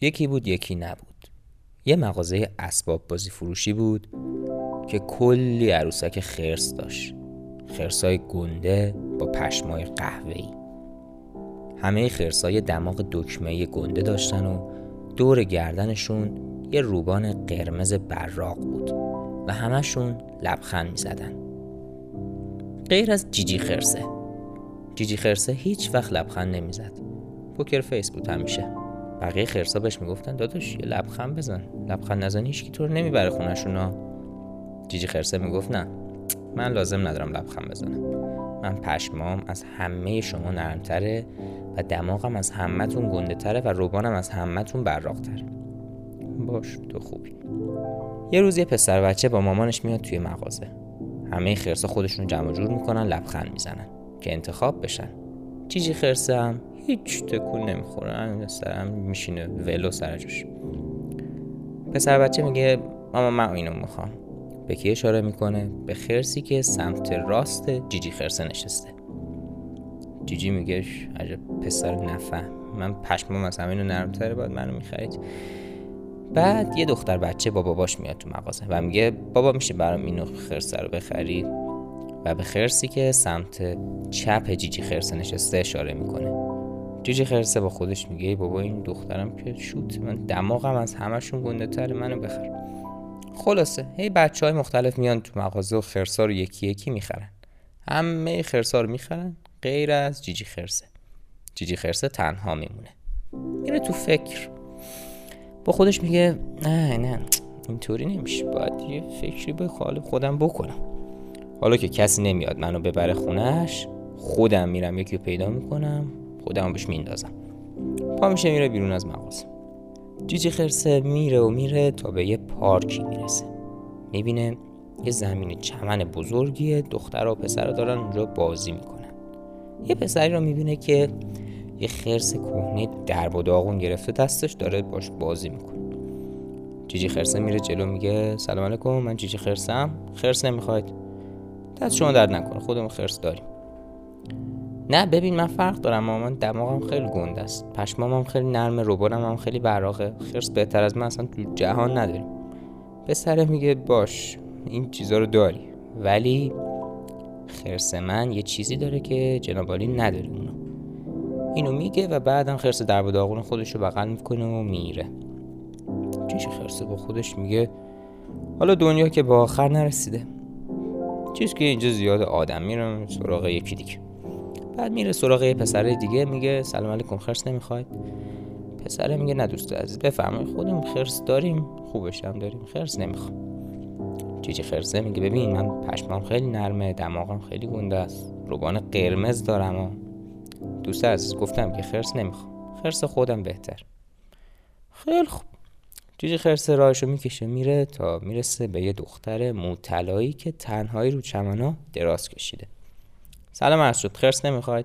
یکی بود یکی نبود. یه مغازه اسباب بازی فروشی بود که کلی عروسک خرس داشت. خرسای گنده با پشمای قهوه‌ای. همه خرسای دماغ دکمه‌ای گنده داشتن و دور گردنشون یه روبان قرمز براق بود و همه‌شون لبخند می‌زدن. غیر از جیجی خرسه. جیجی خرسه هیچ وقت لبخند نمی‌زد. پوکر فیس بود همیشه. بقیه خرسا بهش میگفتن داداش یه لبخند بزن. لبخند نزنی هیچکی تو رو نمیبره خونه‌شونا. جیجی خرسه میگفت نه. من لازم ندارم لبخند بزنم. من پشمام از همه شما نرم‌تره و دماغم از همه‌تون گنده‌تره و روبانم از همه‌تون براق‌تره. باش تو خوبی. یه روز یه پسر بچه با مامانش میاد توی مغازه. همه خرسا خودشون جمع جور میکنن لبخند میزنن که انتخاب بشن. جیجی خرسه هم هیچ تکون نمیخوره، همین سرم میشینه ولو سر جوش. پسر بچه میگه مامان من اینو میخوام. به کی اشاره میکنه؟ به خرسی که سمت راست جیجی خرسه نشسته. جیجی میگه عجب پسر نفهم، من پشمام از همینو نرمتره، بعد منو میخرید. بعد یه دختر بچه با باباش میاد تو مغازه و میگه بابا میشه برام اینو خرسه رو بخری و به خرسی که سمت چپ جیجی خرسه نشسته اشاره میکنه. جیجی خرسه با خودش میگه بابا این دخترم که شوت، من دماغم از همشون گنده تره، منو بخر. خلاصه هی بچهای مختلف میان تو مغازه و خرسا رو یکی یکی میخرن. همه خرسا رو میخرن غیر از جیجی خرسه. جیجی خرسه تنها میمونه. میره تو فکر. با خودش میگه نه اینطوری نمیشه، باید یه فکری به خال خودم بکنم. حالا که کسی نمیاد منو ببره خونهش، خودم میرم یکی رو پیدا میکنم، خودم بهش میندازم. پا میشه میره بیرون از مغازه. جیجی خرسه میره تا به یه پارکی میرسه. میبینه یه زمین چمن بزرگیه، دخترها و پسرها دارن اونجا بازی میکنن. یه پسری رو میبینه که یه خرس کهنه درب و داغون گرفته دستش، داره باش بازی میکنه. جیجی خرسه میره جلو میگه سلام علیکم، من جیجی خرسم، خرس نمیخواید؟ دست شما درد نکنه، خودمون خرس داریم. نه ببین من فرق دارم، من دماغم خیلی گنده است، پشمامم خیلی نرمه، روبانم هم خیلی براقه، خرس بهتر از من اصلا تو جهان نداریم. پسره میگه باش این چیزا رو داری، ولی خرس من یه چیزی داره که جناب عالی نداره. اینو میگه و بعدم خرس درب و داغون خودشو بغل میکنه و میره. جیجی خرسه با خودش میگه حالا دنیا که به آخر نرسیده، چیز که اینجا زیاد آدم، میرم سراغ یکی دیگه. بعد میره سراغ یه پسر دیگه، میگه سلام علیکم، خرس نمیخواید؟ پسره میگه نه دوست عزیز بفرمایید، خودمون خرس داریم، خوبش هم داریم، خرس نمیخوام. جیجی خرسه میگه ببین من پشمام خیلی نرمه، دماغم خیلی گنده است، روبان قرمز دارم و دوست عزیز گفتم که خرس نمیخوام، خرس خودم بهتر. خیلی خوب. جیجی خرسه راهشو میکشه میره تا میرسه به یه دختر موطلایی که تنهایی رو چمنا دراز کشیده. سلام عرض شد، خرس نمیخواید؟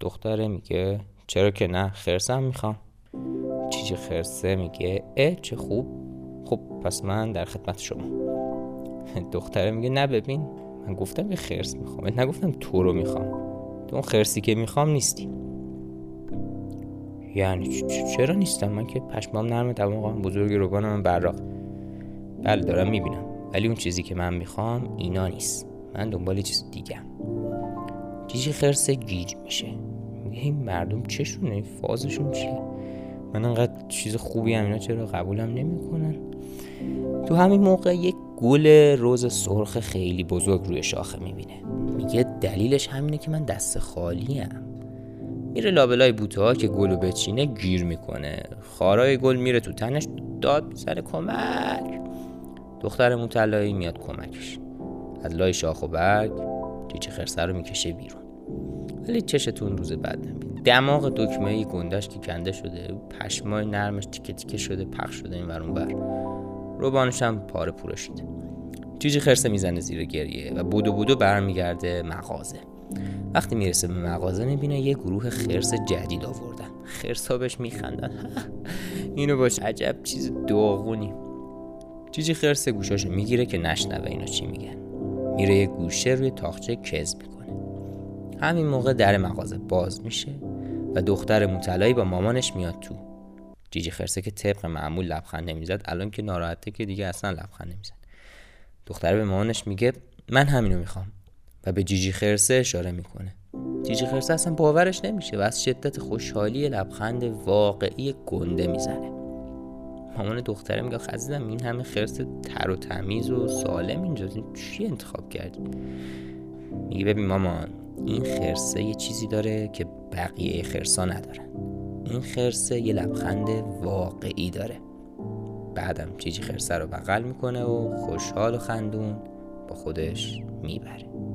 دختره میگه چرا که نه، خرسم میخوام. جیجی خرسه میگه چه خوب، خب پس من در خدمت شما. دختره میگه نه ببین من گفتم که خرس میخوام، نگفتم تو رو میخوام، تو اون خرسی که میخوام نیستی. یعنی چرا نیستم؟ من که پشمام نرمه، دماغم بزرگ، روبانم براق. بله دارم میبینم، ولی اون چیزی که من میخوام اینا نیست، من دنبال چیز دیگه‌ام. جیجی خرسه گیج میشه، میگه این مردم چشونه، فازشون چیه؟ من انقدر چیز خوبی هم اینا چرا قبولم نمیکنن؟ تو همین موقع یک گل رز سرخ خیلی بزرگ روی شاخه میبینه. میگه دلیلش همینه که من دست خالیم. میره لابلای بوته‌ها که گلو بچینه گیر میکنه. خارای گل میره تو تنش، داد سر کمک. دختر موطلایی میاد کمکش. از لای شاخ و برگ جیجی خرسه رو میکشه بیرون. ولی چشتون روز بعد نبید. دماغ دکمه‌ای گندش که کنده شده، پشمای نرمش تیکه تیکه شده، پخش شده این ور اون ور. روبانش هم پاره پوره شده. جیجی خرسه میزنه زیر گریه و بودو برمیگرده مغازه. وقتی میرسه به مغازه میبینه یه گروه خرس جدید آوردن. خرس‌ها بهش میخندن. اینو باش عجب چیز داغونی. جیجی خرسه گوشاشو میگیره که نشنوه اینا چی میگن. میره یه گوشه روی تاخچه کز میکنه. همین موقع در مغازه باز میشه و دختر موطلایی با مامانش میاد تو. جیجی خرسه که طبق معمول لبخند نمیزد، الان که ناراحته که دیگه اصلا لبخند نمیزد. دختره به مامانش میگه من همینو میخوام و به جیجی خرسه اشاره میکنه. جیجی خرسه اصلا باورش نمیشه و از شدت خوشحالی لبخند واقعی گنده میزنه. مامان دختره میگه عزیزم این همه خرس تر و تمیز و سالم اینجاست، این چی انتخاب کردی؟ میگه ببین مامان، این خرسه یه چیزی داره که بقیه خرسا ندارن. این خرسه یه لبخند واقعی داره. بعدم جیجی خرسه رو بغل میکنه و خوشحال و خندون با خودش میبره.